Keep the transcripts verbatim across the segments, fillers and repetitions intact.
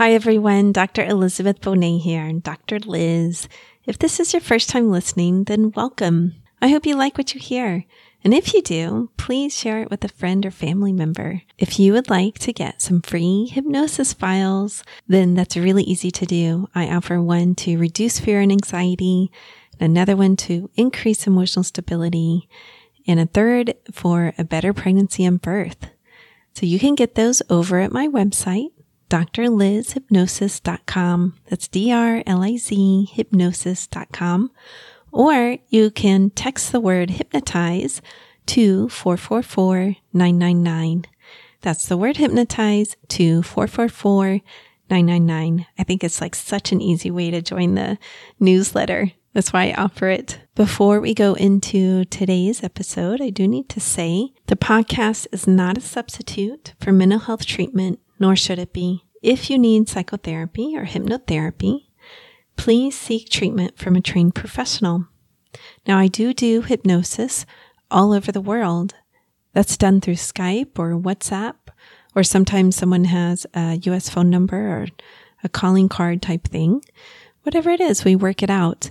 Hi everyone, Doctor Elizabeth Bonet here and Doctor Liz. If this is your first time listening, then welcome. I hope you like what you hear. And if you do, please share it with a friend or family member. If you would like to get some free hypnosis files, then that's really easy to do. I offer one to reduce fear and anxiety, another one to increase emotional stability, and a third for a better pregnancy and birth. So you can get those over at my website, d r liz hypnosis dot com. That's D R L I Z hypnosis dot com. Or you can text the word hypnotize to four four four nine nine nine. That's the word hypnotize to four four four nine nine nine. I think it's like such an easy way to join the newsletter. That's why I offer it. Before we go into today's episode, I do need to say the podcast is not a substitute for mental health treatment, nor should it be. If you need psychotherapy or hypnotherapy, please seek treatment from a trained professional. Now, I do do hypnosis all over the world. That's done through Skype or WhatsApp, or sometimes someone has a U S phone number or a calling card type thing. Whatever it is, we work it out.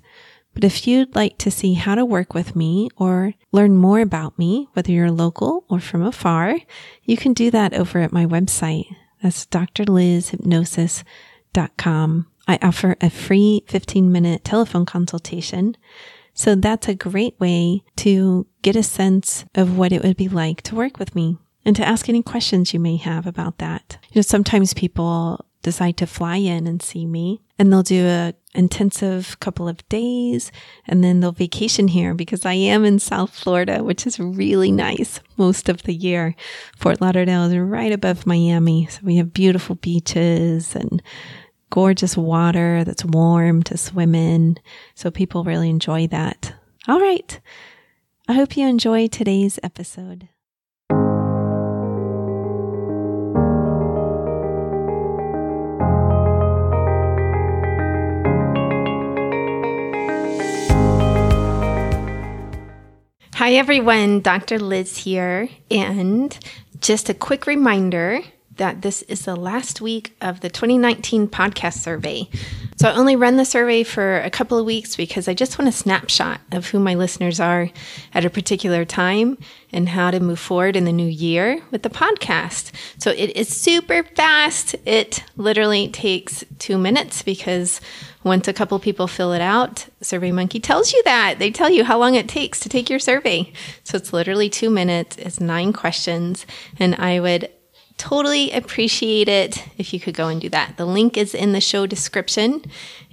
But if you'd like to see how to work with me or learn more about me, whether you're local or from afar, you can do that over at my website. That's d r liz hypnosis dot com. I offer a free fifteen minute telephone consultation. So that's a great way to get a sense of what it would be like to work with me and to ask any questions you may have about that. You know, sometimes people decide to fly in and see me, and they'll do a intensive couple of days, and then they'll vacation here because I am in South Florida, which is really nice most of the year. Fort Lauderdale is right above Miami, so we have beautiful beaches and gorgeous water that's warm to swim in, so people really enjoy that. All right, I hope you enjoy today's episode. Hi everyone, Doctor Liz here, and just a quick reminder that this is the last week of the twenty nineteen podcast survey. So I only run the survey for a couple of weeks because I just want a snapshot of who my listeners are at a particular time and how to move forward in the new year with the podcast. So it is super fast. It literally takes two minutes because once a couple people fill it out, SurveyMonkey tells you that. They tell you how long it takes to take your survey. So it's literally two minutes. It's nine questions. And I would totally appreciate it if you could go and do that. The link is in the show description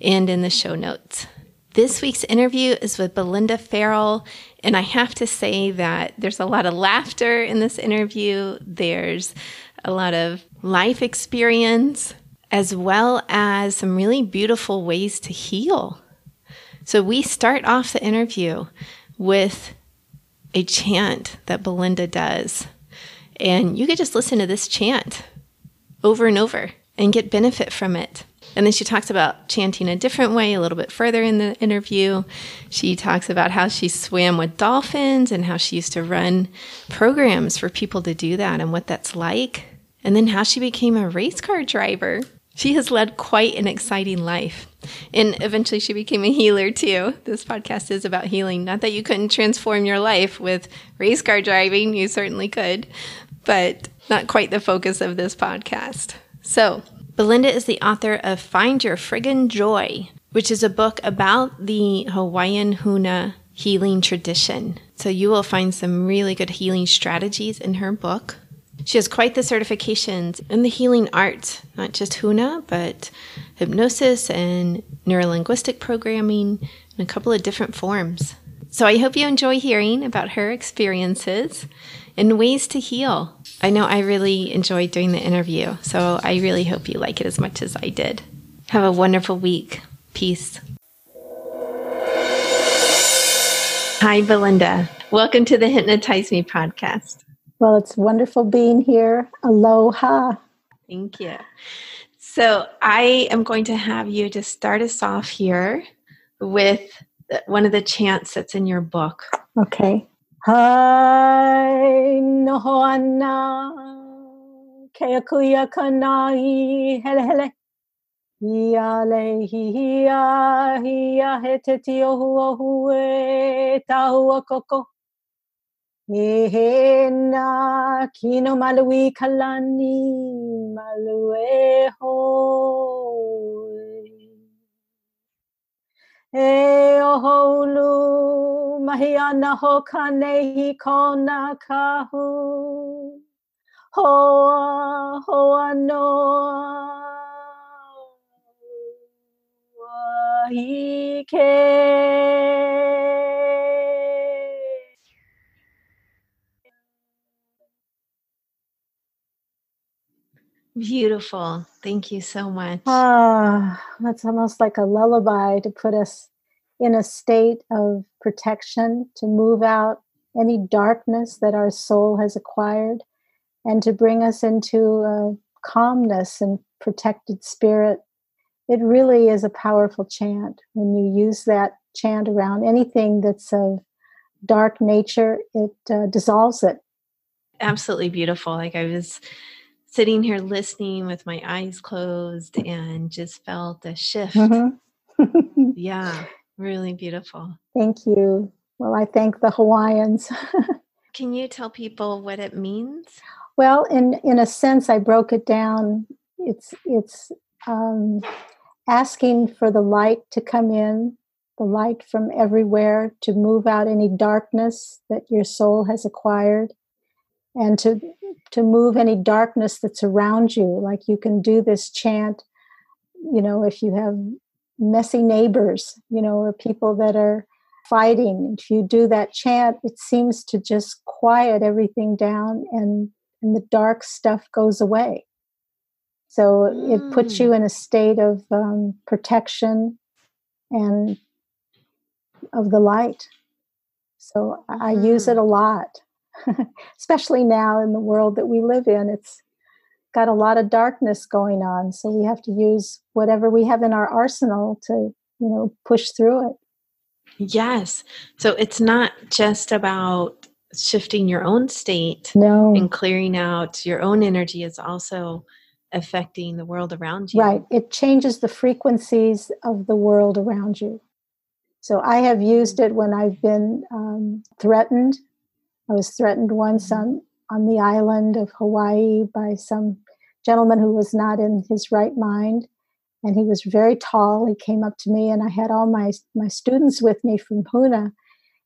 and in the show notes. This week's interview is with Belinda Farrell, and I have to say that there's a lot of laughter in this interview. There's a lot of life experience, as well as some really beautiful ways to heal. So we start off the interview with a chant that Belinda does. And you could just listen to this chant over and over and get benefit from it. And then she talks about chanting a different way a little bit further in the interview. She talks about how she swam with dolphins and how she used to run programs for people to do that and what that's like. And then how she became a race car driver. She has led quite an exciting life. And eventually she became a healer too. This podcast is about healing. Not that you couldn't transform your life with race car driving. You certainly could. But not quite the focus of this podcast. So, Belinda is the author of Find Your Friggin' Joy, which is a book about the Hawaiian Huna healing tradition. So you will find some really good healing strategies in her book. She has quite the certifications in the healing arts, not just Huna, but hypnosis and neurolinguistic programming and a couple of different forms. So I hope you enjoy hearing about her experiences and ways to heal. I know I really enjoyed doing the interview, so I really hope you like it as much as I did. Have a wonderful week. Peace. Hi, Belinda. Welcome to the Hypnotize Me podcast. Well, it's wonderful being here. Aloha. Thank you. So I am going to have you just start us off here with one of the chants that's in your book. Okay. Hai noho ana, kea kuia kanai, hele hele, Ia le hia hia he te tio hua hue ta hua koko. E he na kino malui kalani malue hoi. E o holu mahi ana ho kanehi kona kahu. Hoa hoa noa. Beautiful. Thank you so much. Ah, that's almost like a lullaby to put us in a state of protection, to move out any darkness that our soul has acquired, and to bring us into uh, calmness and protected spirit. It really is a powerful chant. When you use that chant around anything that's of dark nature, it uh, dissolves it. Absolutely beautiful. Like I was sitting here listening with my eyes closed and just felt a shift. Mm-hmm. Yeah, really beautiful. Thank you. Well, I thank the Hawaiians. Can you tell people what it means? Well, in, in a sense, I broke it down. It's, it's, um, asking for the light to come in, the light from everywhere, to move out any darkness that your soul has acquired, and to to move any darkness that's around you. Like you can do this chant, you know, if you have messy neighbors, you know, or people that are fighting. If you do that chant, it seems to just quiet everything down, and, and the dark stuff goes away. So it puts you in a state of um, protection and of the light. So I mm. use it a lot, especially now in the world that we live in. It's got a lot of darkness going on. So we have to use whatever we have in our arsenal to, you know, push through it. Yes. So it's not just about shifting your own state no. and clearing out your own energy. It's also affecting the world around you. Right. It changes the frequencies of the world around you. So I have used it when I've been um, threatened. I was threatened once on, on the island of Hawaii by some gentleman who was not in his right mind. And he was very tall. He came up to me, and I had all my, my students with me from Huna.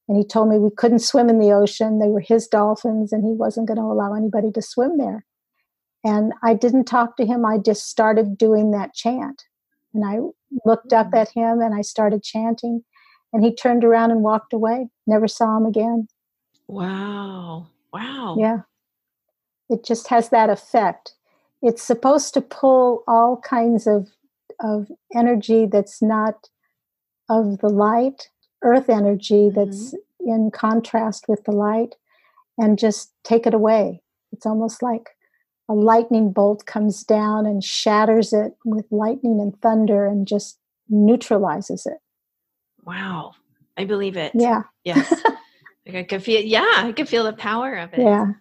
And he told me we couldn't swim in the ocean. They were his dolphins, and he wasn't going to allow anybody to swim there. And I didn't talk to him. I just started doing that chant. And I looked up at him and I started chanting. And he turned around and walked away. Never saw him again. Wow. Wow. Yeah. It just has that effect. It's supposed to pull all kinds of, of energy that's not of the light, earth energy that's mm-hmm. in contrast with the light, and just take it away. It's almost like a lightning bolt comes down and shatters it with lightning and thunder and just neutralizes it. Wow. I believe it. Yeah. Yes. Like I could feel, yeah, I could feel the power of it. Yeah.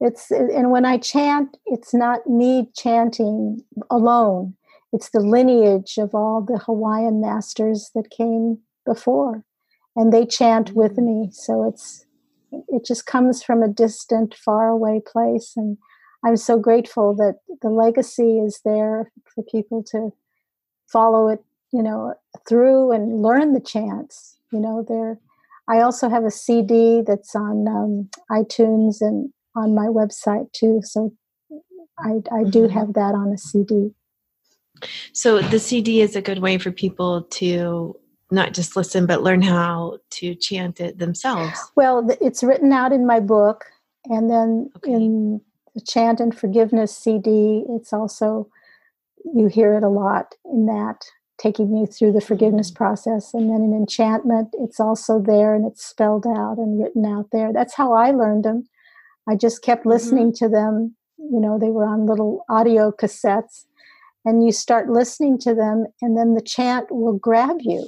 It's, and when I chant, it's not me chanting alone. It's the lineage of all the Hawaiian masters that came before, and they chant mm-hmm. with me. So it's, it just comes from a distant, far away place. And I'm so grateful that the legacy is there for people to follow it, you know, through and learn the chants. You know, there. I also have a C D that's on um, iTunes and on my website too. So I, I do have that on a C D. So the C D is a good way for people to not just listen, but learn how to chant it themselves. Well, it's written out in my book, and then okay. in the Chant and Forgiveness C D, it's also, you hear it a lot in that, taking you through the forgiveness process. And then in Enchantment, it's also there, and it's spelled out and written out there. That's how I learned them. I just kept listening mm-hmm. to them. You know, they were on little audio cassettes, and you start listening to them, and then the chant will grab you.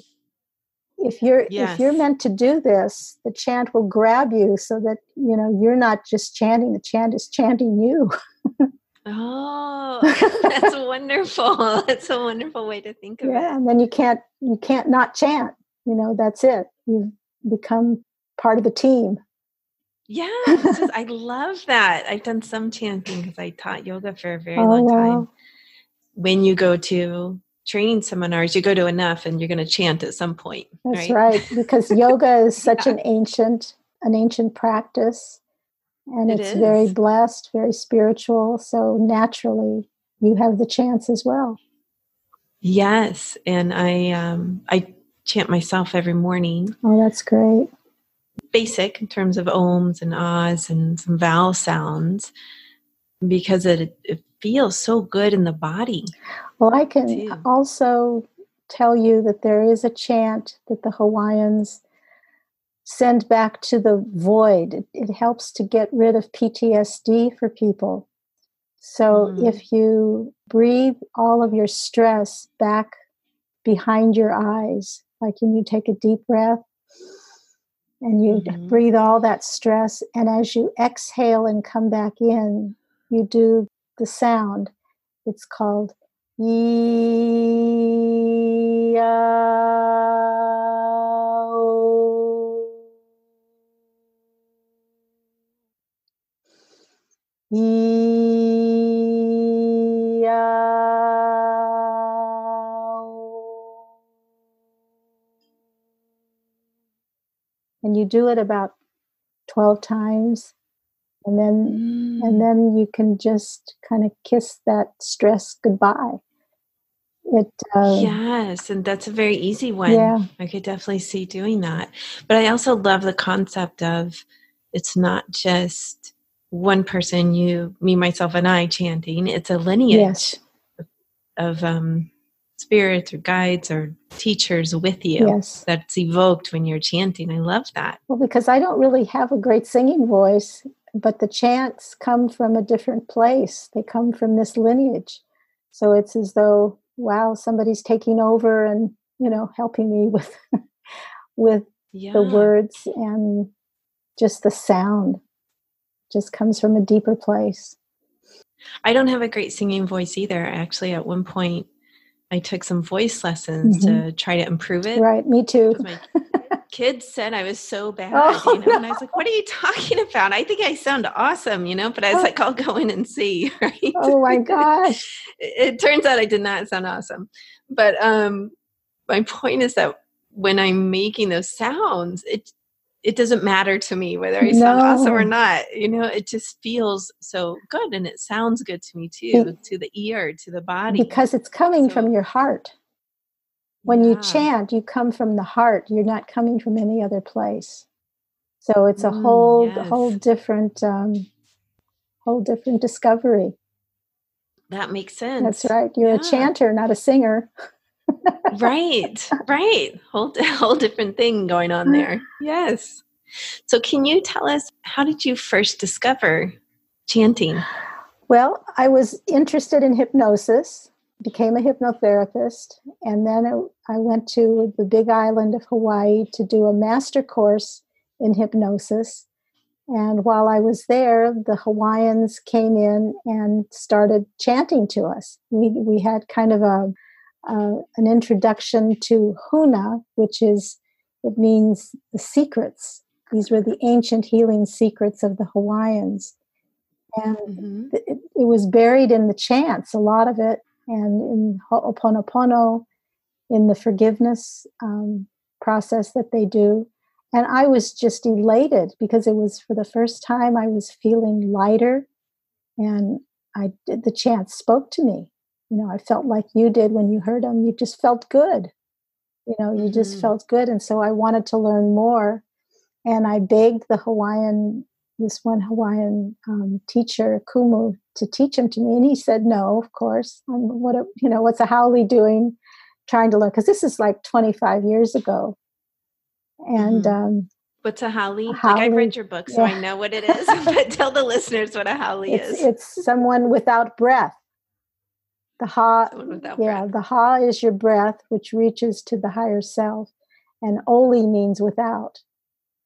If you're yes. if you're meant to do this, the chant will grab you so that, you know, you're not just chanting. The chant is chanting you. Oh, that's wonderful. That's a wonderful way to think of yeah, it. Yeah, and then you can't you can't not chant. You know, that's it. You've become part of the team. Yeah, this is, I love that. I've done some chanting because I taught yoga for a very oh, long wow. time. When you go to training seminars, you go to enough and you're going to chant at some point. That's right, right because yoga is such yeah. an ancient, an ancient practice. And it it's is. very blessed, very spiritual. So naturally, you have the chance as well. Yes. And I um, I chant myself every morning. Oh, that's great. Basic in terms of ohms and ahs and some vowel sounds because it, it feels so good in the body. Well, I can too. also tell you that there is a chant that the Hawaiians send back to the void. It, it helps to get rid of P T S D for people. So mm. if you breathe all of your stress back behind your eyes, like when you take a deep breath and you mm-hmm. breathe all that stress, and as you exhale and come back in, you do the sound. It's called Ee-ya. And you do it about twelve times, and then mm. and then you can just kind of kiss that stress goodbye. It, uh, yes, and that's a very easy one. Yeah. I could definitely see doing that. But I also love the concept of it's not just one person, you, me, myself, and I chanting. It's a lineage yes. of um, spirits or guides or teachers with you yes. that's evoked when you're chanting. I love that. Well, because I don't really have a great singing voice, but the chants come from a different place. They come from this lineage. So it's as though, wow, somebody's taking over and, you know, helping me with, with yeah. the words and just the sound. Just comes from a deeper place. I don't have a great singing voice either. Actually, at one point, I took some voice lessons mm-hmm. to try to improve it. Right, me too. My kids said I was so bad, oh, you know? No. And I was like, "What are you talking about? I think I sound awesome, you know." But I was oh. like, "I'll go in and see." Right? Oh my gosh! It turns out I did not sound awesome. But um, my point is that when I'm making those sounds, it. It doesn't matter to me whether I sound no. awesome or not. You know, it just feels so good. And it sounds good to me too, it, to the ear, to the body. Because it's coming so, from your heart. When yeah. you chant, you come from the heart. You're not coming from any other place. So it's a mm, whole, yes. whole different, um, whole different discovery. That makes sense. That's right. You're yeah. a chanter, not a singer. Right, right. Whole, whole different thing going on there. Yes. So can you tell us, how did you first discover chanting? Well, I was interested in hypnosis, became a hypnotherapist, and then I, I went to the Big Island of Hawaii to do a master course in hypnosis. And while I was there, the Hawaiians came in and started chanting to us. We we had kind of a Uh, an introduction to Huna, which is, it means the secrets. These were the ancient healing secrets of the Hawaiians. And mm-hmm. th- it, it was buried in the chants, a lot of it, and in Ho'oponopono, in the forgiveness um, process that they do. And I was just elated because it was for the first time I was feeling lighter, and I the chants spoke to me. You know, I felt like you did when you heard them. You just felt good. You know, you just mm-hmm. felt good. And so I wanted to learn more. And I begged the Hawaiian, this one Hawaiian um, teacher, Kumu, to teach him to me. And he said, no, of course. Um, what a, you know, what's a haole doing trying to learn? Because this is like twenty-five years ago. And mm-hmm. um, what's a haole? Like, I've read your book, so yeah. I know what it is. But tell the listeners what a haole is. It's someone without breath. The ha, yeah, breath. The ha is your breath, which reaches to the higher self, and ole means without.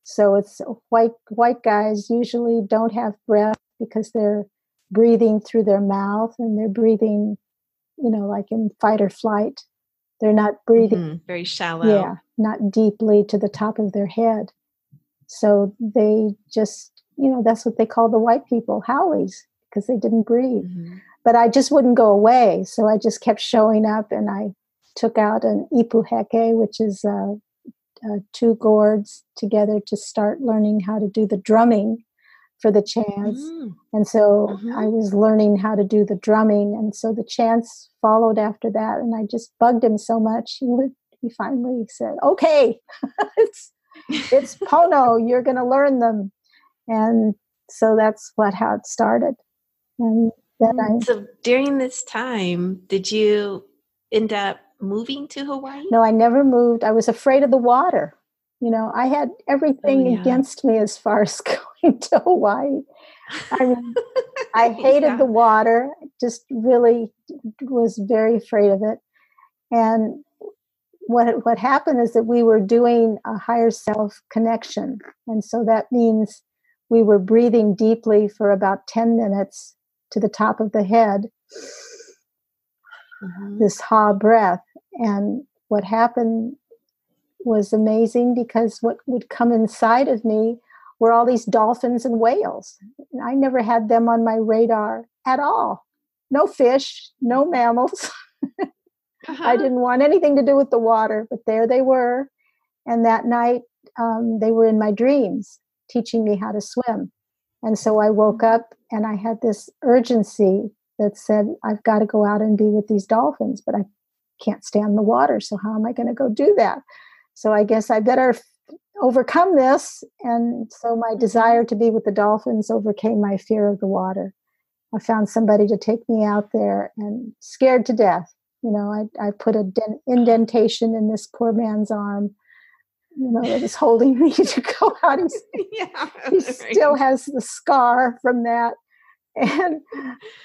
So it's white white guys usually don't have breath because they're breathing through their mouth, and they're breathing, you know, like in fight or flight. They're not breathing mm-hmm. very shallow. Yeah, not deeply to the top of their head. So they just, you know, that's what they call the white people, haoles, because they didn't breathe. Mm-hmm. But I just wouldn't go away. So I just kept showing up, and I took out an ipuheke, which is uh, uh, two gourds together to start learning how to do the drumming for the chants. Mm-hmm. And so mm-hmm. I was learning how to do the drumming. And so the chants followed after that. And I just bugged him so much. He would, he finally said, okay, it's, it's Pono, you're going to learn them. And so that's what, how it started. And then I, so during this time, did you end up moving to Hawaii? No, I never moved. I was afraid of the water. You know, I had everything oh, yeah. against me as far as going to Hawaii. I mean, I hated yeah. the water, just really was very afraid of it. And what what happened is that we were doing a higher self connection. And so that means we were breathing deeply for about ten minutes to the top of the head, mm-hmm. this ha breath. And what happened was amazing, because what would come inside of me were all these dolphins and whales. I never had them on my radar at all. No fish, no mammals. uh-huh. I didn't want anything to do with the water, but there they were. And that night, um, they were in my dreams, teaching me how to swim. And so I woke up and I had this urgency that said, I've got to go out and be with these dolphins, but I can't stand the water. So how am I going to go do that? So I guess I better overcome this. And so my desire to be with the dolphins overcame my fear of the water. I found somebody to take me out there, and scared to death. You know, I, I put an indentation in this poor man's arm, you know, that was holding me to go out. He's, yeah, he still has the scar from that. And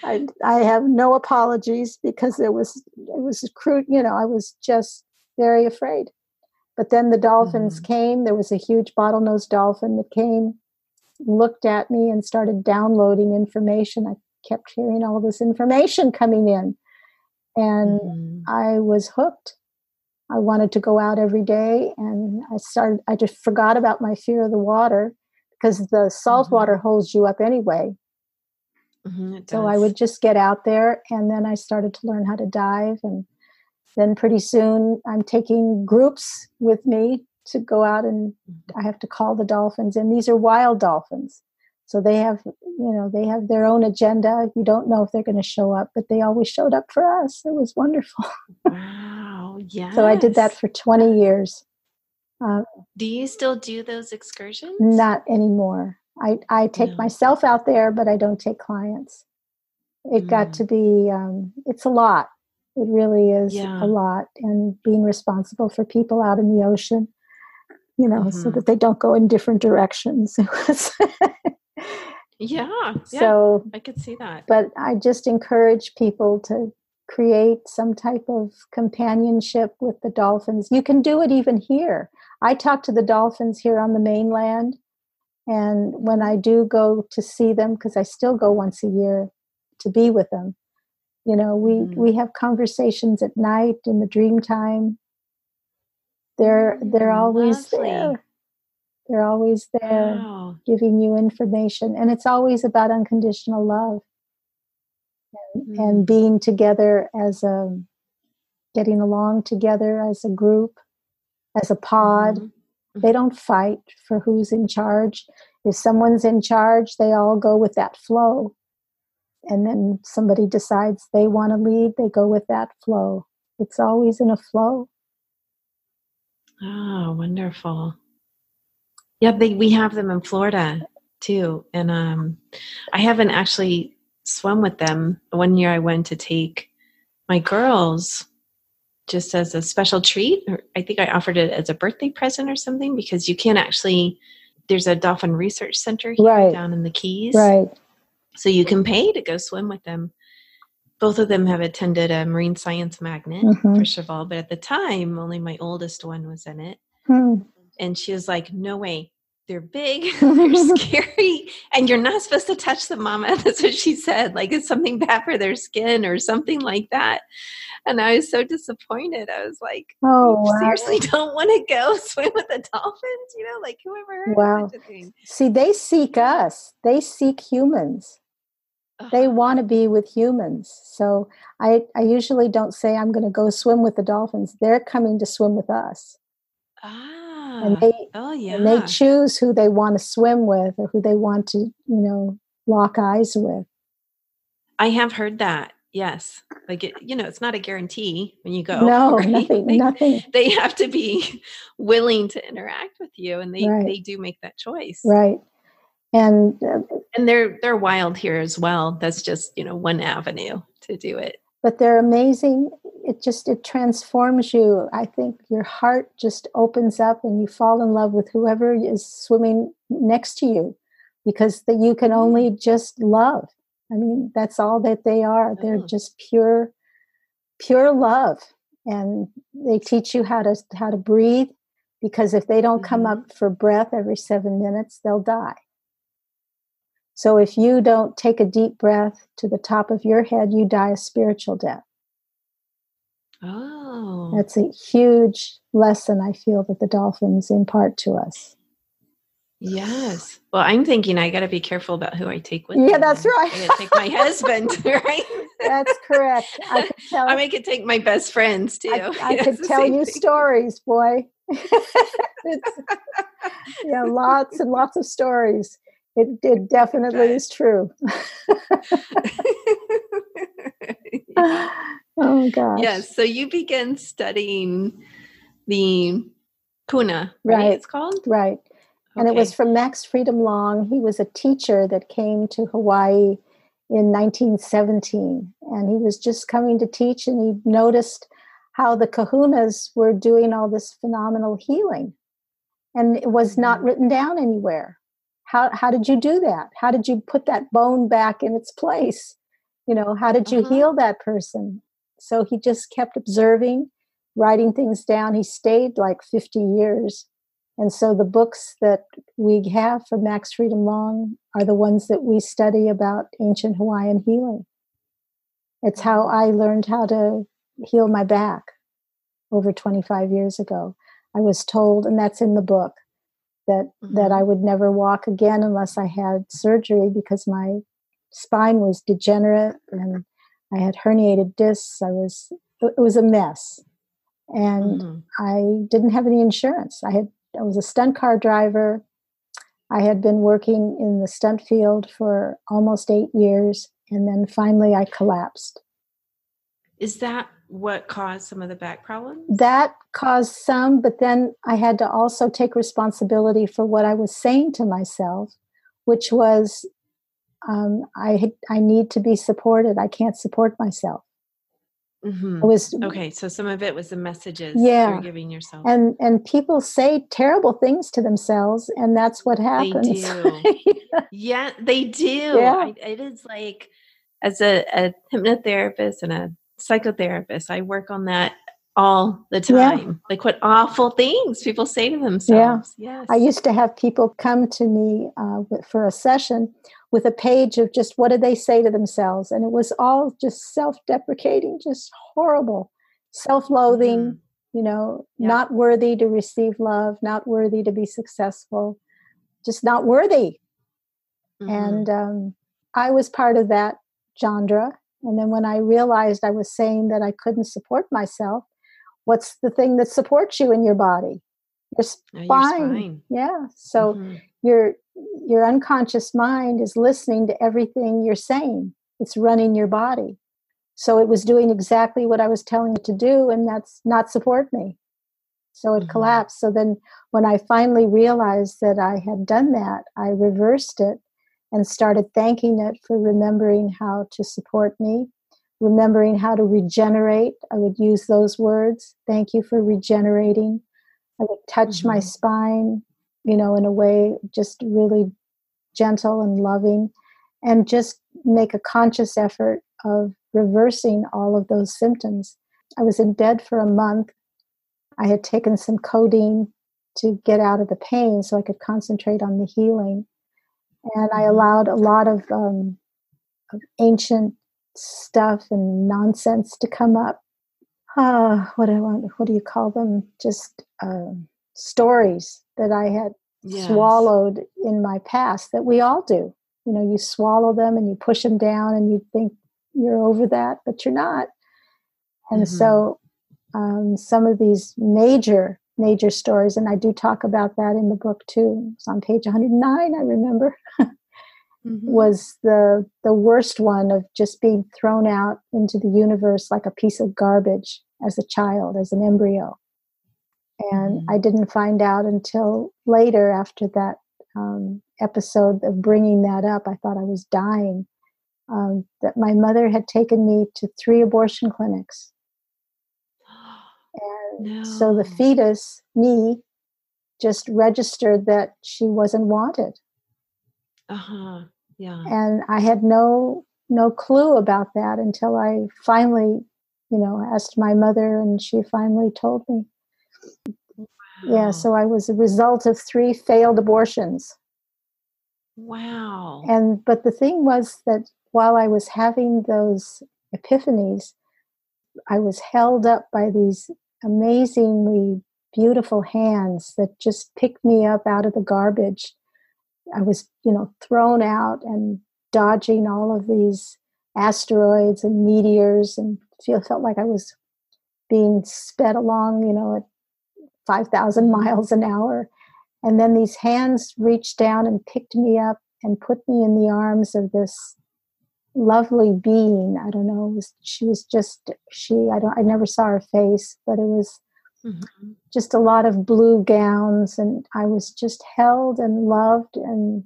I, I have no apologies, because there was, it was crude, you know, I was just very afraid. But then the dolphins mm-hmm. came. There was a huge bottlenose dolphin that came, looked at me, and started downloading information. I kept hearing all this information coming in. And mm-hmm. I was hooked. I wanted to go out every day. And I started, I just forgot about my fear of the water, because the salt mm-hmm. water holds you up anyway. Mm-hmm, so I would just get out there. And then I started to learn how to dive, and then pretty soon I'm taking groups with me to go out, and I have to call the dolphins. And these are wild dolphins. So they have, you know, they have their own agenda. You don't know if they're going to show up, but they always showed up for us. It was wonderful. Wow. Yeah. So I did that for twenty years. Um, do you still do those excursions? Not anymore. I, I take no. myself out there, but I don't take clients. It mm. got to be, um, it's a lot. It really is yeah. a lot, and being responsible for people out in the ocean, you know, mm-hmm. so that they don't go in different directions. yeah, yeah, so I could see that. But I just encourage people to create some type of companionship with the dolphins. You can do it even here. I talk to the dolphins here on the mainland, and when I do go to see them, because I still go once a year to be with them. You know, we, mm. we have conversations at night in the dream time. They're they're always Lovely. there. They're always there, wow. giving you information, and it's always about unconditional love and, mm. and being together as a, getting along together as a group, as a pod. Mm. They don't fight for who's in charge. If someone's in charge, they all go with that flow. And then somebody decides they want to lead, they go with that flow. It's always in a flow. Oh, wonderful. Yeah, they, we have them in Florida too. And um, I haven't actually swum with them. One year I went to take my girls just as a special treat. I think I offered it as a birthday present or something, because you can't actually, there's a dolphin research center here right. down in the Keys. Right. So you can pay to go swim with them. Both of them have attended a marine science magnet, mm-hmm. first of all. But at the time, only my oldest one was in it. Mm. And she was like, no way. they're big, they're scary, and you're not supposed to touch them, Mama. That's what she said. Like, it's something bad for their skin or something like that. And I was so disappointed. I was like, oh, wow. Seriously, don't want to go swim with the dolphins? You know, like, whoever heard wow. of such a thing? See, they seek us. They seek humans. Oh. They want to be with humans. So I, I usually don't say I'm going to go swim with the dolphins. They're coming to swim with us. Ah. And they, oh, yeah. and they choose who they want to swim with or who they want to, you know, lock eyes with. I have heard that. Yes. Like, it, you know, it's not a guarantee when you go. No, right? nothing, they, nothing. They have to be willing to interact with you, and they, right. they do make that choice. Right. And uh, and they're they're wild here as well. That's just, you know, one avenue to do it. But they're amazing. It just, it transforms you. I think your heart just opens up and you fall in love with whoever is swimming next to you, because that you can only just love. I mean, that's all that they are. They're just pure, pure love. And they teach you how to, how to breathe, because if they don't come up for breath every seven minutes, they'll die. So if you don't take a deep breath to the top of your head, you die a spiritual death. Oh, that's a huge lesson I feel that the dolphins impart to us. Yes. Well, I'm thinking I got to be careful about who I take with me. Yeah, that's right. I got to take my husband, right? That's correct. I could tell. I mean, I could take my best friends too. I, I could tell you thing. stories, boy. It's, yeah, lots and lots of stories. It, it definitely is true. Oh, gosh. Yes. So you begin studying the Huna, right? right? It's called? Right. Okay. And it was from Max Freedom Long. He was a teacher that came to Hawaii in nineteen seventeen. And he was just coming to teach, and he noticed how the kahunas were doing all this phenomenal healing. And it was not written down anywhere. How how did you do that? How did you put that bone back in its place? You know, how did you uh-huh. heal that person? So he just kept observing, writing things down. He stayed like fifty years. And so the books that we have from Max Freedom Long are the ones that we study about ancient Hawaiian healing. It's how I learned how to heal my back over twenty-five years ago. I was told, and that's in the book, that that I would never walk again unless I had surgery, because my spine was degenerate and I had herniated discs. I was it was a mess, and mm-hmm. I didn't have any insurance. I had I was a stunt car driver. I had been working in the stunt field for almost eight years, and then finally I collapsed. Is that what caused some of the back problems? That caused some, but then I had to also take responsibility for what I was saying to myself, which was, um, I I need to be supported. I can't support myself. Mm-hmm. It was okay. So some of it was the messages yeah. you're giving yourself, and and people say terrible things to themselves, and that's what happens. They do. yeah. yeah, they do. Yeah. I, it is like, as a, a hypnotherapist and a psychotherapist, I work on that all the time. Yeah. Like, what awful things people say to themselves. Yeah. Yes. I used to have people come to me uh, for a session with a page of just what did they say to themselves. And it was all just self-deprecating, just horrible, self-loathing, mm-hmm. you know, yeah. not worthy to receive love, not worthy to be successful, just not worthy. Mm-hmm. And um, I was part of that genre. And then when I realized I was saying that I couldn't support myself, what's the thing that supports you in your body? Your spine. Oh, your spine. Yeah. So mm-hmm. your your unconscious mind is listening to everything you're saying. It's running your body. So it was doing exactly what I was telling it to do, and that's not support me. So it mm-hmm. collapsed. So then when I finally realized that I had done that, I reversed it and started thanking it for remembering how to support me, remembering how to regenerate. I would use those words. Thank you for regenerating. I would touch mm-hmm. my spine, you know, in a way just really gentle and loving, and just make a conscious effort of reversing all of those symptoms. I was in bed for a month. I had taken some codeine to get out of the pain so I could concentrate on the healing. And I allowed a lot of, um, of ancient stuff and nonsense to come up. Ah, oh, what do I want? What do you call them? Just uh, stories that I had yes. swallowed in my past that we all do. You know, you swallow them and you push them down and you think you're over that, but you're not. And mm-hmm. so um, some of these major, major stories, and I do talk about that in the book too. It's on page one hundred nine, I remember, mm-hmm. was the the worst one of just being thrown out into the universe like a piece of garbage as a child, as an embryo. And mm-hmm. I didn't find out until later after that um, episode of bringing that up. I thought I was dying. Um, that my mother had taken me to three abortion clinics. And no. so the fetus, me, just registered that she wasn't wanted. Uh-huh. Yeah. And I had no no clue about that until I finally, you know, asked my mother and she finally told me. Wow. Yeah, so I was a result of three failed abortions. Wow. And but the thing was that while I was having those epiphanies, I was held up by these amazingly beautiful hands that just picked me up out of the garbage. I was, you know, thrown out and dodging all of these asteroids and meteors and feel, felt like I was being sped along, you know, at five thousand miles an hour. And then these hands reached down and picked me up and put me in the arms of this lovely being. I don't know. It was, she was just she. I don't. I never saw her face, but it was mm-hmm. just a lot of blue gowns, and I was just held and loved. And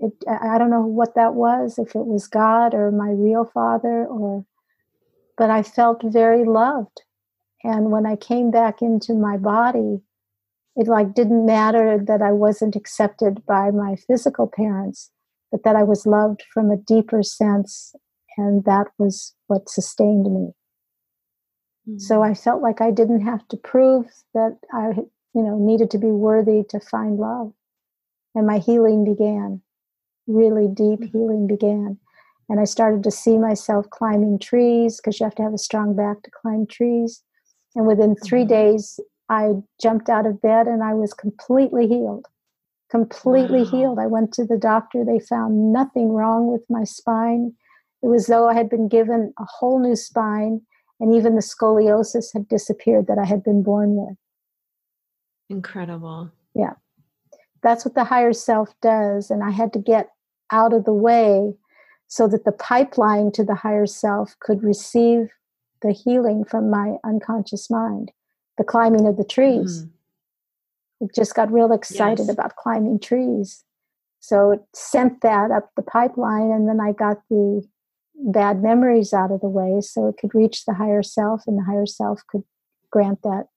it. I don't know what that was. If it was God or my real father, or but I felt very loved. And when I came back into my body, it like didn't matter that I wasn't accepted by my physical parents. But that I was loved from a deeper sense, and that was what sustained me. Mm-hmm. So I felt like I didn't have to prove that I, you know, needed to be worthy to find love. And my healing began, really deep mm-hmm. healing began. And I started to see myself climbing trees, because you have to have a strong back to climb trees. And within three mm-hmm. days, I jumped out of bed and I was completely healed. Completely wow. healed. I went to the doctor. They found nothing wrong with my spine. It was as though I had been given a whole new spine, and even the scoliosis had disappeared that I had been born with. Incredible. Yeah. That's what the higher self does. And I had to get out of the way so that the pipeline to the higher self could receive the healing from my unconscious mind, the climbing of the trees. Mm-hmm. Just got real excited yes. about climbing trees. So it sent that up the pipeline, and then I got the bad memories out of the way so it could reach the higher self, and the higher self could grant that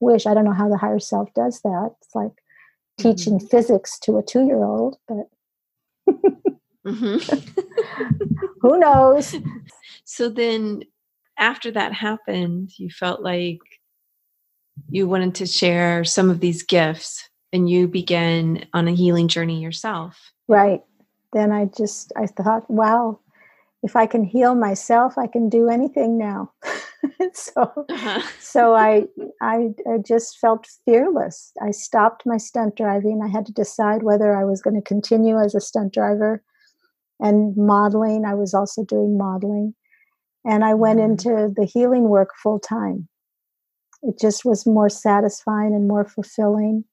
wish. I don't know how the higher self does that. It's like teaching mm-hmm. physics to a two-year-old, but mm-hmm. who knows? So then after that happened, you felt like you wanted to share some of these gifts, and you began on a healing journey yourself. Right. Then I just, I thought, wow, if I can heal myself, I can do anything now. so, uh-huh. so I, I, I just felt fearless. I stopped my stunt driving. I had to decide whether I was going to continue as a stunt driver and modeling. I was also doing modeling, and I went into the healing work full time. It just was more satisfying and more fulfilling.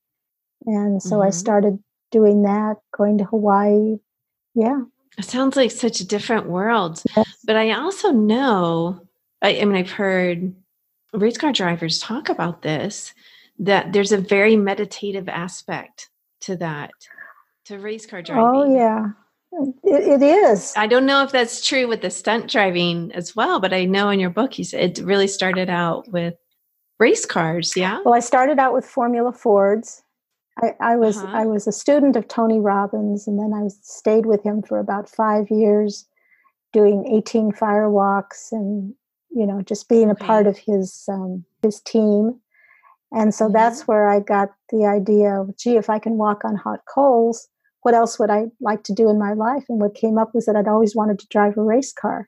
And so mm-hmm. I started doing that, going to Hawaii. Yeah. It sounds like such a different world. Yes. But I also know, I, I mean, I've heard race car drivers talk about this, that there's a very meditative aspect to that, to race car driving. Oh, yeah. It, it is. I don't know if that's true with the stunt driving as well, but I know in your book, you said it really started out with race cars, yeah? Well, I started out with Formula Fords. I, I was uh-huh. I was a student of Tony Robbins, and then I stayed with him for about five years, doing eighteen fire walks, and you know, just being okay. a part of his um, his team. And so mm-hmm. that's where I got the idea of, gee, if I can walk on hot coals, what else would I like to do in my life? And what came up was that I'd always wanted to drive a race car.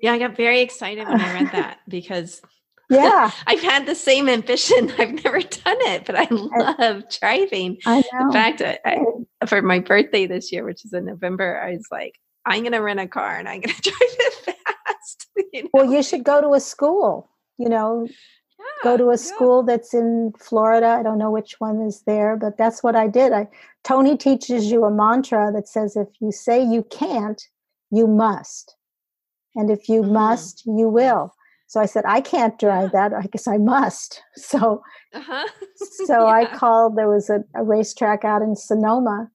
Yeah, I got very excited when I read that because yeah, I've had the same ambition. I've never done it, but I love I, driving. I know. In fact, I, I, for my birthday this year, which is in November, I was like, I'm going to rent a car and I'm going to drive it fast. You know? Well, you should go to a school, you know, yeah, go to a yeah. school that's in Florida. I don't know which one is there, but that's what I did. I, Tony teaches you a mantra that says, if you say you can't, you must. And if you mm-hmm. must, you will. So I said, I can't drive that. I guess I must. So, uh-huh. so yeah. I called, there was a, a racetrack out in Sonoma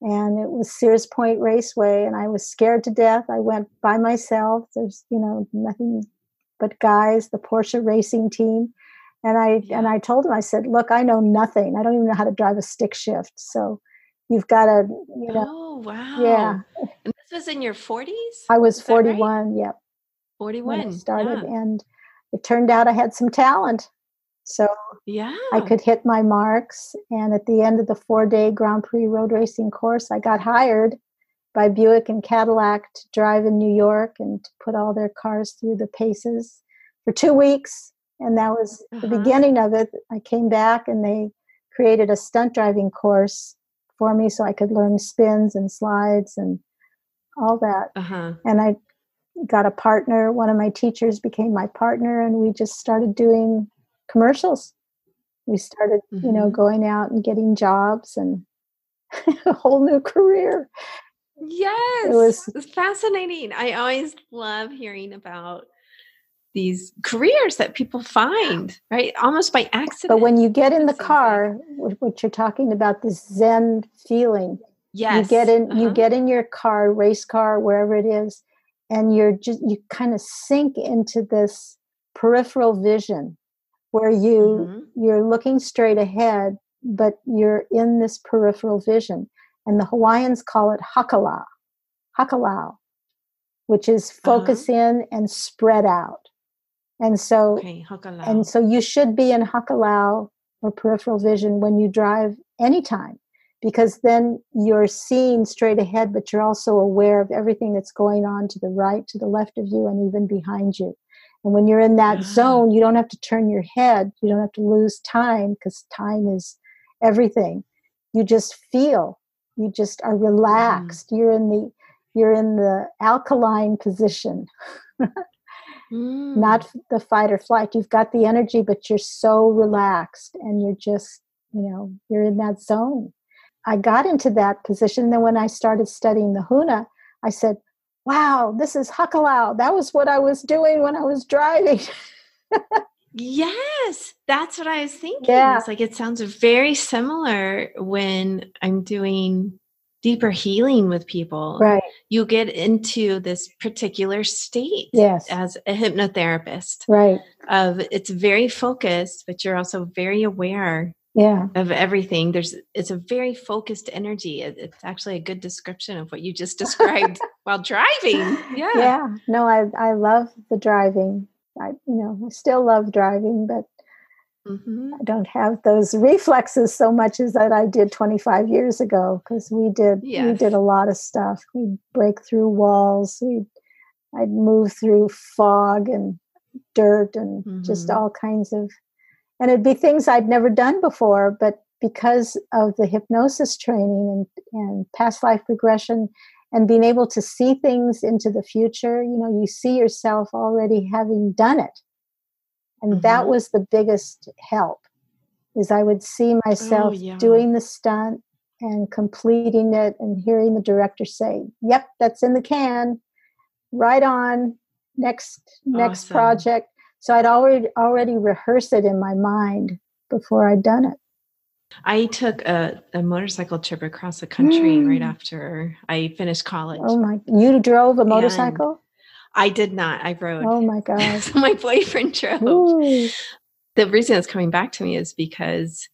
and it was Sears Point Raceway. And I was scared to death. I went by myself. There's, you know, nothing but guys, the Porsche racing team. And I, yeah. and I told him, I said, look, I know nothing. I don't even know how to drive a stick shift. So you've got to, you know. Oh, wow. Yeah. And this was in your forties? I was forty-one. Right? Yep. forty-one. When it started. Yeah. And it turned out I had some talent. So yeah, I could hit my marks. And at the end of the four day Grand Prix road racing course, I got hired by Buick and Cadillac to drive in New York and to put all their cars through the paces for two weeks. And that was uh-huh. the beginning of it. I came back and they created a stunt driving course for me so I could learn spins and slides and all that. Uh-huh. And I got a partner. One of my teachers became my partner and we just started doing commercials. We started, mm-hmm. you know, going out and getting jobs and a whole new career. Yes. It was, it was fascinating. I always love hearing about these careers that people find, right? Almost by accident. But when you get in the car, what you're talking about, this Zen feeling, yes. you get in, uh-huh. you get in your car, race car, wherever it is, and you're just, you kind of sink into this peripheral vision where you, mm-hmm. you're looking straight ahead, but you're in this peripheral vision. And the Hawaiians call it hakalau, hakalau, which is focus uh-huh. in and spread out. And so, okay, hakalau. And so you should be in hakalau or peripheral vision when you drive anytime, because then you're seeing straight ahead, but you're also aware of everything that's going on to the right, to the left of you, and even behind you. And when you're in that yeah. zone, you don't have to turn your head. You don't have to lose time because time is everything. You just feel. You just are relaxed. Mm. You're in the you're in the alkaline position. Mm. Not the fight or flight. You've got the energy, but you're so relaxed and you're just, you know, you're in that zone. I got into that position. Then when I started studying the Huna, I said, wow, this is hakalau. That was what I was doing when I was driving. Yes, that's what I was thinking. Yeah. It's like, it sounds very similar when I'm doing deeper healing with people. Right. You get into this particular state yes. as a hypnotherapist. Right. Of it's very focused, but you're also very aware. Yeah. Of everything. There's, it's a very focused energy. It, it's actually a good description of what you just described while driving. Yeah. Yeah. No, I, I love the driving. I, you know, I still love driving, but mm-hmm. I don't have those reflexes so much as that I did twenty-five years ago. Cause we did, yes. we did a lot of stuff. We'd break through walls. We'd, I'd move through fog and dirt and mm-hmm. just all kinds of, and it'd be things I'd never done before, but because of the hypnosis training and, and past life regression and being able to see things into the future, you know, you see yourself already having done it. And mm-hmm. that was the biggest help, is I would see myself oh, yeah. doing the stunt and completing it and hearing the director say, yep, that's in the can, right on, next, next awesome. project. So I'd already already rehearsed it in my mind before I'd done it. I took a, a motorcycle trip across the country mm. right after I finished college. Oh my! You drove a motorcycle? And I did not. I rode. Oh my God! So my boyfriend drove. Ooh. The reason it's coming back to me is because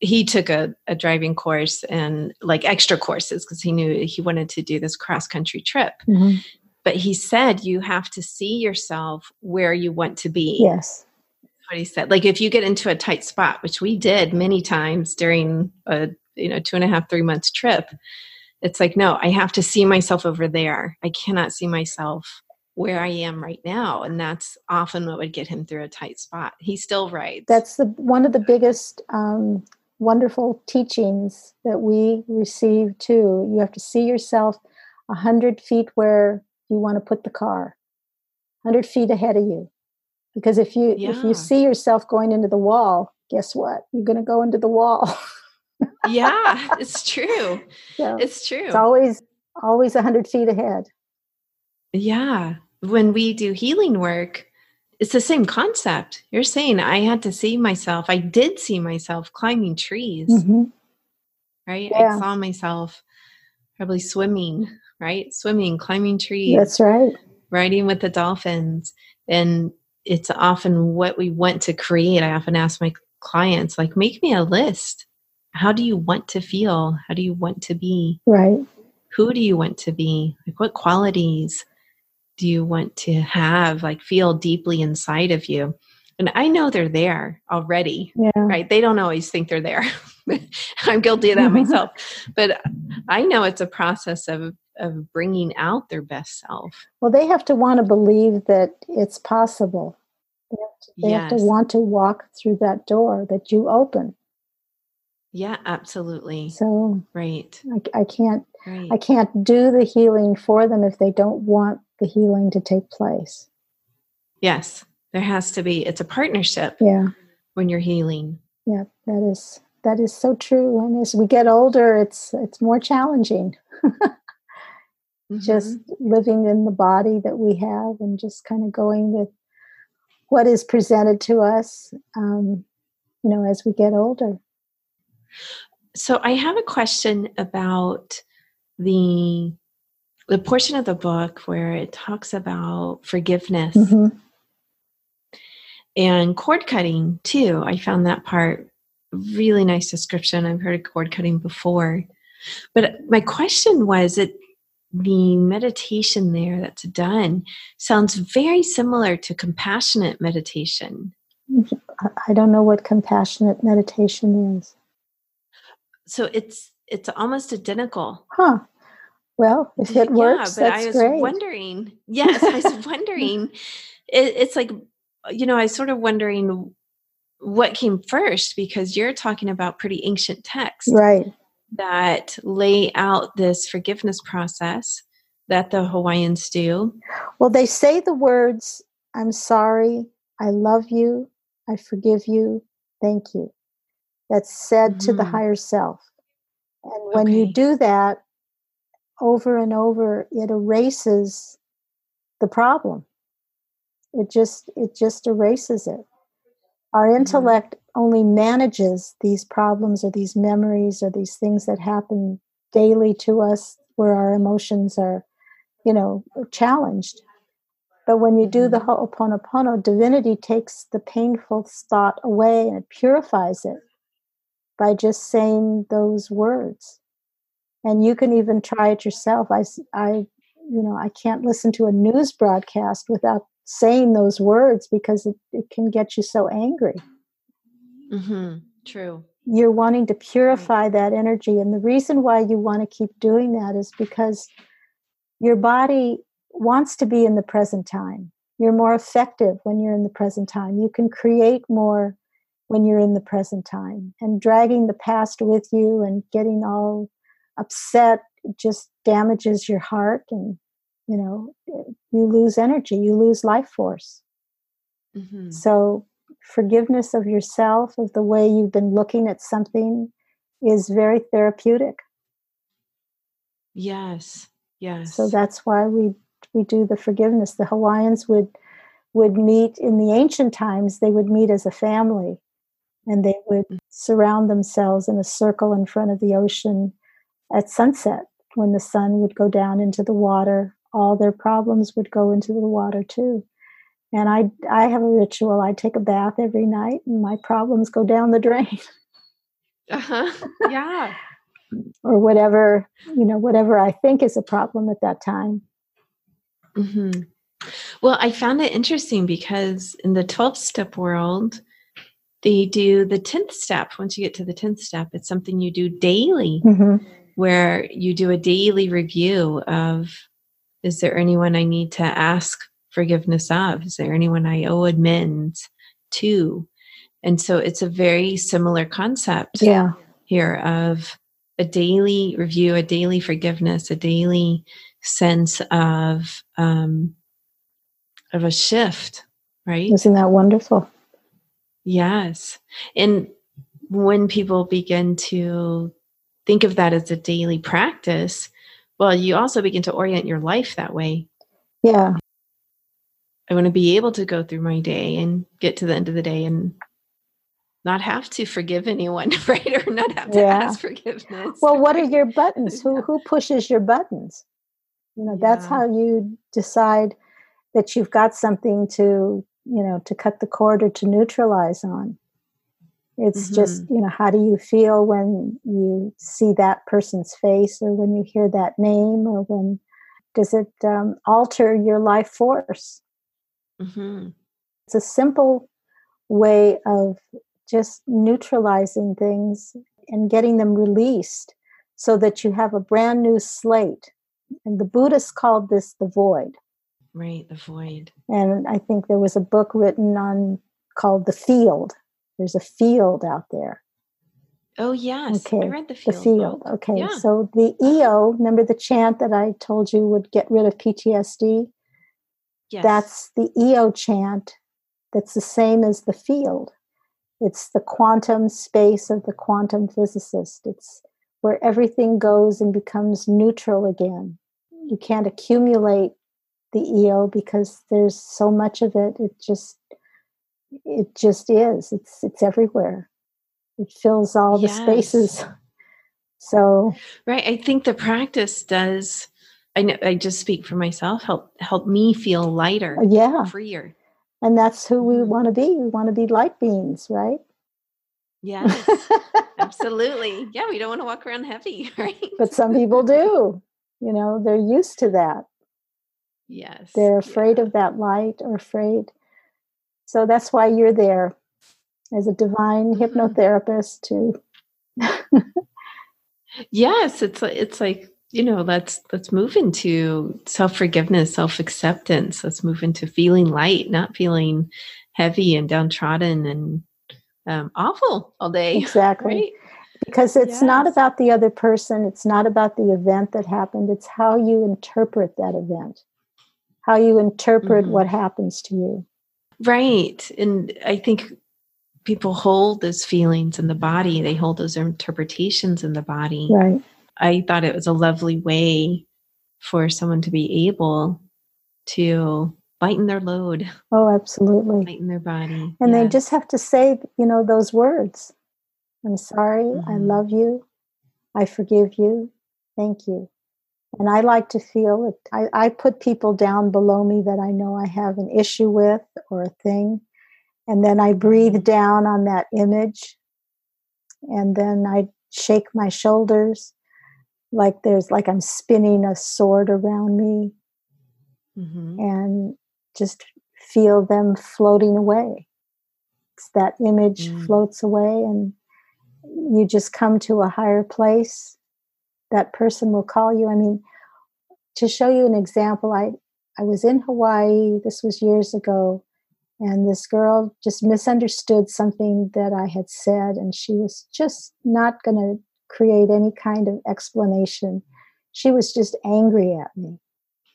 he took a, a driving course and like extra courses because he knew he wanted to do this cross country trip. Mm-hmm. But he said, you have to see yourself where you want to be. Yes. what he said. Like if you get into a tight spot, which we did many times during a, you know, two and a half, three months trip, it's like, no, I have to see myself over there. I cannot see myself where I am right now. And that's often what would get him through a tight spot. He still writes. That's the one of the biggest um, wonderful teachings that we receive too. You have to see yourself a hundred feet where you want to put the car, a hundred feet ahead of you. Because if you yeah. if you see yourself going into the wall, guess what? You're going to go into the wall. Yeah, it's true. Yeah. It's true. It's always always a hundred feet ahead. Yeah. When we do healing work, it's the same concept. You're saying I had to see myself. I did see myself climbing trees, mm-hmm. right? Yeah. I saw myself probably swimming, right? Swimming, climbing trees. That's right. Riding with the dolphins. And it's often what we want to create. I often ask my clients, like, make me a list. How do you want to feel? How do you want to be? Right. Who do you want to be? Like, what qualities do you want to have, like feel deeply inside of you? And I know they're there already, yeah. right? They don't always think they're there. I'm guilty of that myself. But I know it's a process of, of bringing out their best self. Well, they have to want to believe that it's possible. They have to, they yes. have to want to walk through that door that you open. Yeah, absolutely. So right. I, I can't, right. I can't do the healing for them if they don't want the healing to take place. Yes, there has to be. It's a partnership. Yeah. When you're healing. Yeah, that is that is so true. And as we get older, it's it's more challenging. mm-hmm. Just living in the body that we have and just kind of going with what is presented to us, um, you know, as we get older. So I have a question about the the portion of the book where it talks about forgiveness mm-hmm. and cord cutting too. I found that part really nice description. I've heard of cord cutting before, but my question was that the meditation there that's done sounds very similar to compassionate meditation. I don't know what compassionate meditation is. So it's it's almost identical. Huh. Well, if it works, yeah, but that's I was great. wondering. Yes, I was wondering. It, it's like, you know, I was sort of wondering what came first, because you're talking about pretty ancient texts right. that lay out this forgiveness process that the Hawaiians do. Well, they say the words, I'm sorry, I love you, I forgive you, thank you. That's said to the higher self. And when okay. you do that over and over, it erases the problem. It just it just erases it. Our intellect mm-hmm. only manages these problems or these memories or these things that happen daily to us where our emotions are, you know, challenged. But when you do the Ho'oponopono, divinity takes the painful thought away and it purifies it. By just saying those words. And you can even try it yourself. I, I, you know, I can't listen to a news broadcast without saying those words because it, it can get you so angry. Mm-hmm. True. You're wanting to purify right. that energy. And the reason why you want to keep doing that is because your body wants to be in the present time. You're more effective when you're in the present time. You can create more when you're in the present time, and dragging the past with you and getting all upset just damages your heart, and you know you lose energy, you lose life force. Mm-hmm. So forgiveness of yourself, of the way you've been looking at something, is very therapeutic. Yes, yes. So that's why we we do the forgiveness. The Hawaiians would would meet in the ancient times. They would meet as a family. And they would surround themselves in a circle in front of the ocean at sunset. When the sun would go down into the water, all their problems would go into the water too. And I I have a ritual. I take a bath every night and my problems go down the drain. Uh-huh. Yeah. Or whatever, you know, whatever I think is a problem at that time. Mm-hmm. Well, I found it interesting because in the twelfth step world, they do the tenth step. Once you get to the tenth step, it's something you do daily, mm-hmm. where you do a daily review of, is there anyone I need to ask forgiveness of? Is there anyone I owe amends to? And so it's a very similar concept yeah. here of a daily review, a daily forgiveness, a daily sense of um, of a shift, right? Isn't that wonderful? Yes. And when people begin to think of that as a daily practice, well, you also begin to orient your life that way. Yeah. I want to be able to go through my day and get to the end of the day and not have to forgive anyone, right? Or not have to yeah. ask forgiveness. Well, what are your buttons? Who who pushes your buttons? You know, that's yeah. how you decide that you've got something to, you know, to cut the cord or to neutralize on. It's mm-hmm. just, you know, how do you feel when you see that person's face or when you hear that name or when does it um, alter your life force? Mm-hmm. It's a simple way of just neutralizing things and getting them released so that you have a brand new slate. And the Buddhists called this the void. Right, the void. And I think there was a book written on called The Field. There's a field out there. Oh, yes. Okay. I read The Field. The Field. Oh. Okay. Yeah. So the E O, remember the chant that I told you would get rid of P T S D? Yes. That's the E O chant that's the same as the field. It's the quantum space of the quantum physicist. It's where everything goes and becomes neutral again. You can't accumulate the E O because there's so much of it. It just it just is. It's it's everywhere. It fills all yes. the spaces. So right. I think the practice does, I know I just speak for myself, help help me feel lighter. Yeah. Freer. And that's who we want to be. We want to be light beings, right? Yes, absolutely. Yeah, we don't want to walk around heavy, right? But some people do. You know, they're used to that. Yes. They're afraid yeah. of that light or afraid. So that's why you're there as a divine hypnotherapist too. Yes, it's it's like, you know, let's let's move into self-forgiveness, self-acceptance. Let's move into feeling light, not feeling heavy and downtrodden and um, awful all day. Exactly. Right? Because it's yes. not about the other person. It's not about the event that happened. It's how you interpret that event, how you interpret mm-hmm. what happens to you. Right. And I think people hold those feelings in the body. They hold those interpretations in the body. Right. I thought it was a lovely way for someone to be able to lighten their load. Oh, absolutely. Lighten their body. And yes. they just have to say, you know, those words. I'm sorry. Mm-hmm. I love you. I forgive you. Thank you. And I like to feel it. I, I put people down below me that I know I have an issue with or a thing. And then I breathe down on that image. And then I shake my shoulders. Like there's like I'm spinning a sword around me mm-hmm. and just feel them floating away. It's that image mm. floats away and you just come to a higher place. That person will call you. I mean, to show you an example, I, I was in Hawaii, this was years ago, and this girl just misunderstood something that I had said and she was just not going to create any kind of explanation. She was just angry at me.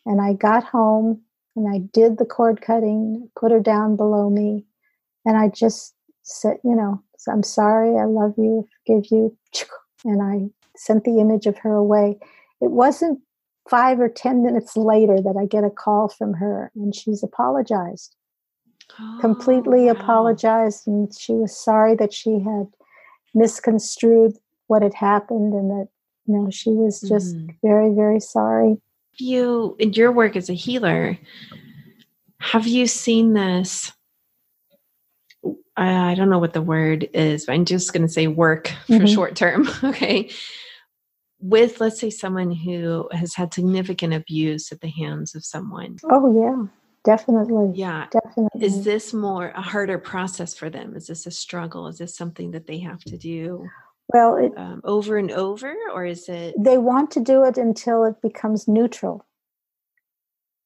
And I got home and I did the cord cutting, put her down below me. And I just said, you know, I'm sorry, I love you, forgive you. And I sent the image of her away. It wasn't five or ten minutes later that I get a call from her and she's apologized, oh, completely wow. apologized. And she was sorry that she had misconstrued what had happened and that, you know, she was just mm. very, very sorry. You, in your work as a healer, have you seen this? I, I don't know what the word is, but I'm just going to say work mm-hmm. for short term. Okay. With, let's say, someone who has had significant abuse at the hands of someone. Oh, yeah. Definitely. Yeah. Definitely. Is this more a harder process for them? Is this a struggle? Is this something that they have to do well it, um, over and over, or is it? They want to do it until it becomes neutral.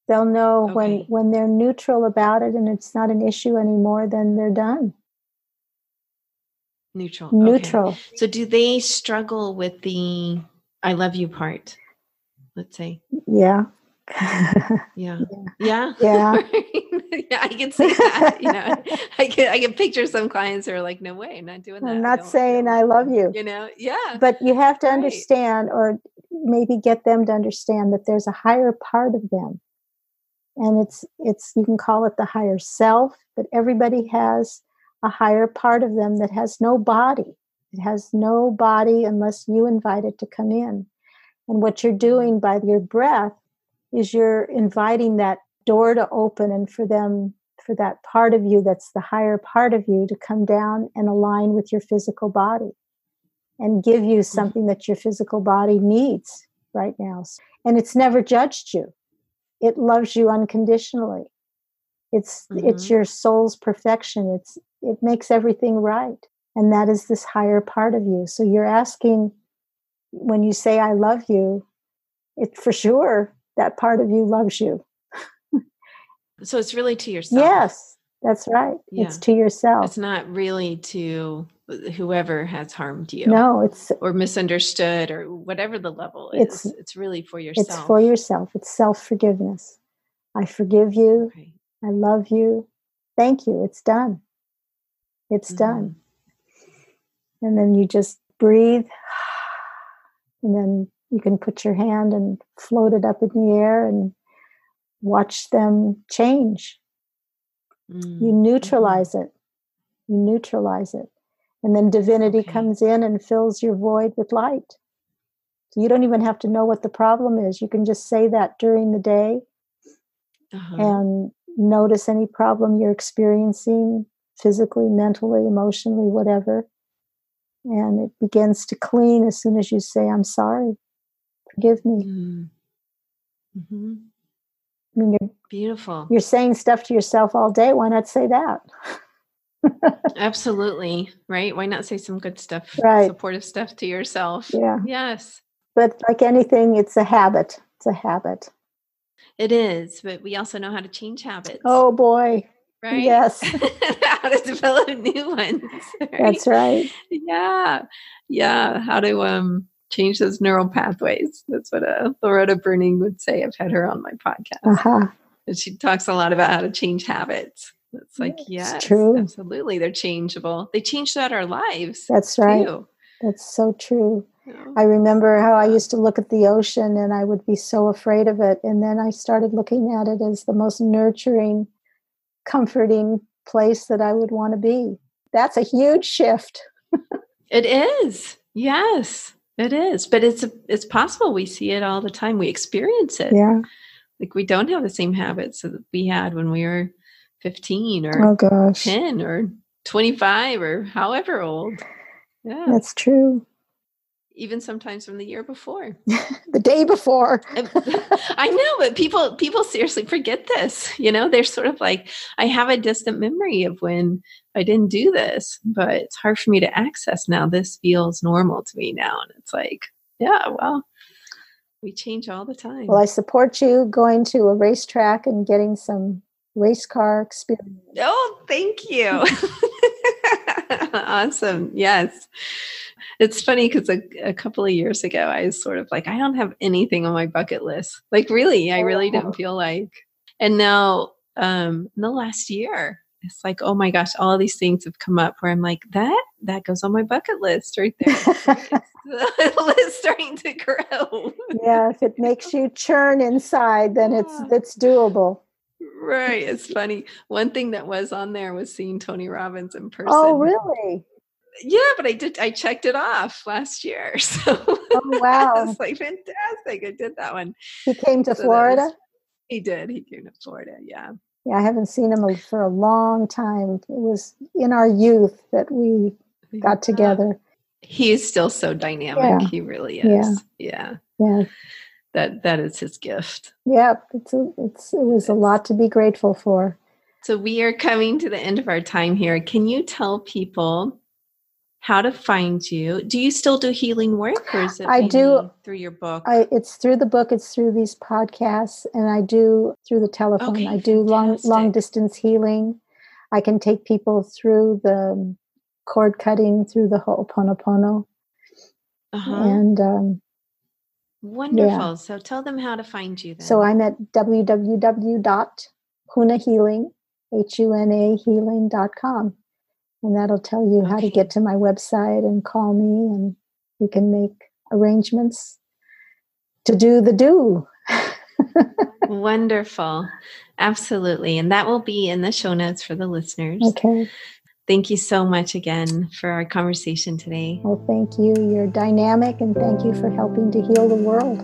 They'll know okay. when, when they're neutral about it and it's not an issue anymore, then they're done. Neutral. Neutral. Okay. So do they struggle with the I love you part? Let's say. Yeah. yeah. Yeah. Yeah. Yeah. yeah. I can see that. You know, I can I can picture some clients who are like, no way, I'm not doing that. I'm not I saying I love you. You know, yeah. But you have to right. understand, or maybe get them to understand that there's a higher part of them. And it's it's you can call it the higher self, but everybody has a higher part of them that has no body. It has no body unless you invite it to come in. And what you're doing by your breath is you're inviting that door to open and for them, for that part of you that's the higher part of you to come down and align with your physical body and give you something that your physical body needs right now. And it's never judged you. It loves you unconditionally. It's mm-hmm. it's your soul's perfection. It's it makes everything right. And that is this higher part of you. So you're asking, when you say, I love you, it for sure, that part of you loves you. So it's really to yourself. Yes, that's right. Yeah. It's to yourself. It's not really to whoever has harmed you. No, it's or misunderstood or whatever the level is. It's, it's really for yourself. It's for yourself. It's self-forgiveness. I forgive you. Right. I love you. Thank you. It's done. It's mm-hmm. done. And then you just breathe. And then you can put your hand and float it up in the air and watch them change. Mm. You neutralize it. You neutralize it. And then divinity okay. comes in and fills your void with light. So you don't even have to know what the problem is. You can just say that during the day uh-huh. and notice any problem you're experiencing physically, mentally, emotionally, whatever. And it begins to clean as soon as you say, I'm sorry, forgive me. Mm-hmm. I mean, you're, Beautiful. You're saying stuff to yourself all day. Why not say that? Absolutely. Right. Why not say some good stuff, right. supportive stuff to yourself? Yeah. Yes. But like anything, it's a habit. It's a habit. It is. But we also know how to change habits. Oh, boy. Right? Yes. How to develop new ones. Right? That's right. Yeah. Yeah. How to um, change those neural pathways. That's what uh, Loretta Breuning would say. I've had her on my podcast. Uh-huh. And she talks a lot about how to change habits. It's like, yes, it's true. Absolutely. They're changeable. They change throughout our lives. That's right. Too. That's so true. Yeah. I remember how I used to look at the ocean and I would be so afraid of it. And then I started looking at it as the most nurturing, comforting place that I would want to be. That's a huge shift. It is. Yes, it is. But it's a, it's possible. We see it all the time. We experience it. Yeah. Like we don't have the same habits that we had when we were fifteen or oh, gosh. ten or twenty-five or however old. Yeah. That's true. Even sometimes from the year before. The day before. I know, but people people seriously forget this. You know, they're sort of like, I have a distant memory of when I didn't do this, but it's hard for me to access now. This feels normal to me now. And it's like, yeah, well, we change all the time. Well, I support you going to a racetrack and getting some race car experience. Oh, thank you. Awesome. Yes. It's funny because a, a couple of years ago, I was sort of like, I don't have anything on my bucket list. Like, really, I really didn't feel like. And now um, in the last year, it's like, oh, my gosh, all these things have come up where I'm like, that that goes on my bucket list right there. The list starting to grow. Yeah. If it makes you churn inside, then it's it's doable. Right. It's funny. One thing that was on there was seeing Tony Robbins in person. Oh, really? Yeah, but I did. I checked it off last year. So oh, wow. It's like fantastic. I did that one. He came to so Florida? Was, he did. He came to Florida. Yeah. Yeah. I haven't seen him for a long time. It was in our youth that we got together. He's still so dynamic. Yeah. He really is. Yeah. Yeah. Yeah. that that is his gift. Yeah, it's a, it's, it was a lot to be grateful for. So we are coming to the end of our time here. Can you tell people how to find you? Do you still do healing work, or is it I do through your book? I, it's through the book. It's through these podcasts, and I do through the telephone. Okay, I do long long distance healing. I can take people through the cord cutting, through the Ho'oponopono, uh-huh. and um, wonderful. Yeah. So tell them how to find you then. So I'm at w w w dot huna healing dot com. H U N A healing dot com. And that'll tell you okay. how to get to my website and call me, and we can make arrangements to do the do. Wonderful. Absolutely. And that will be in the show notes for the listeners. Okay. Thank you so much again for our conversation today. Well, thank you. You're dynamic, and thank you for helping to heal the world.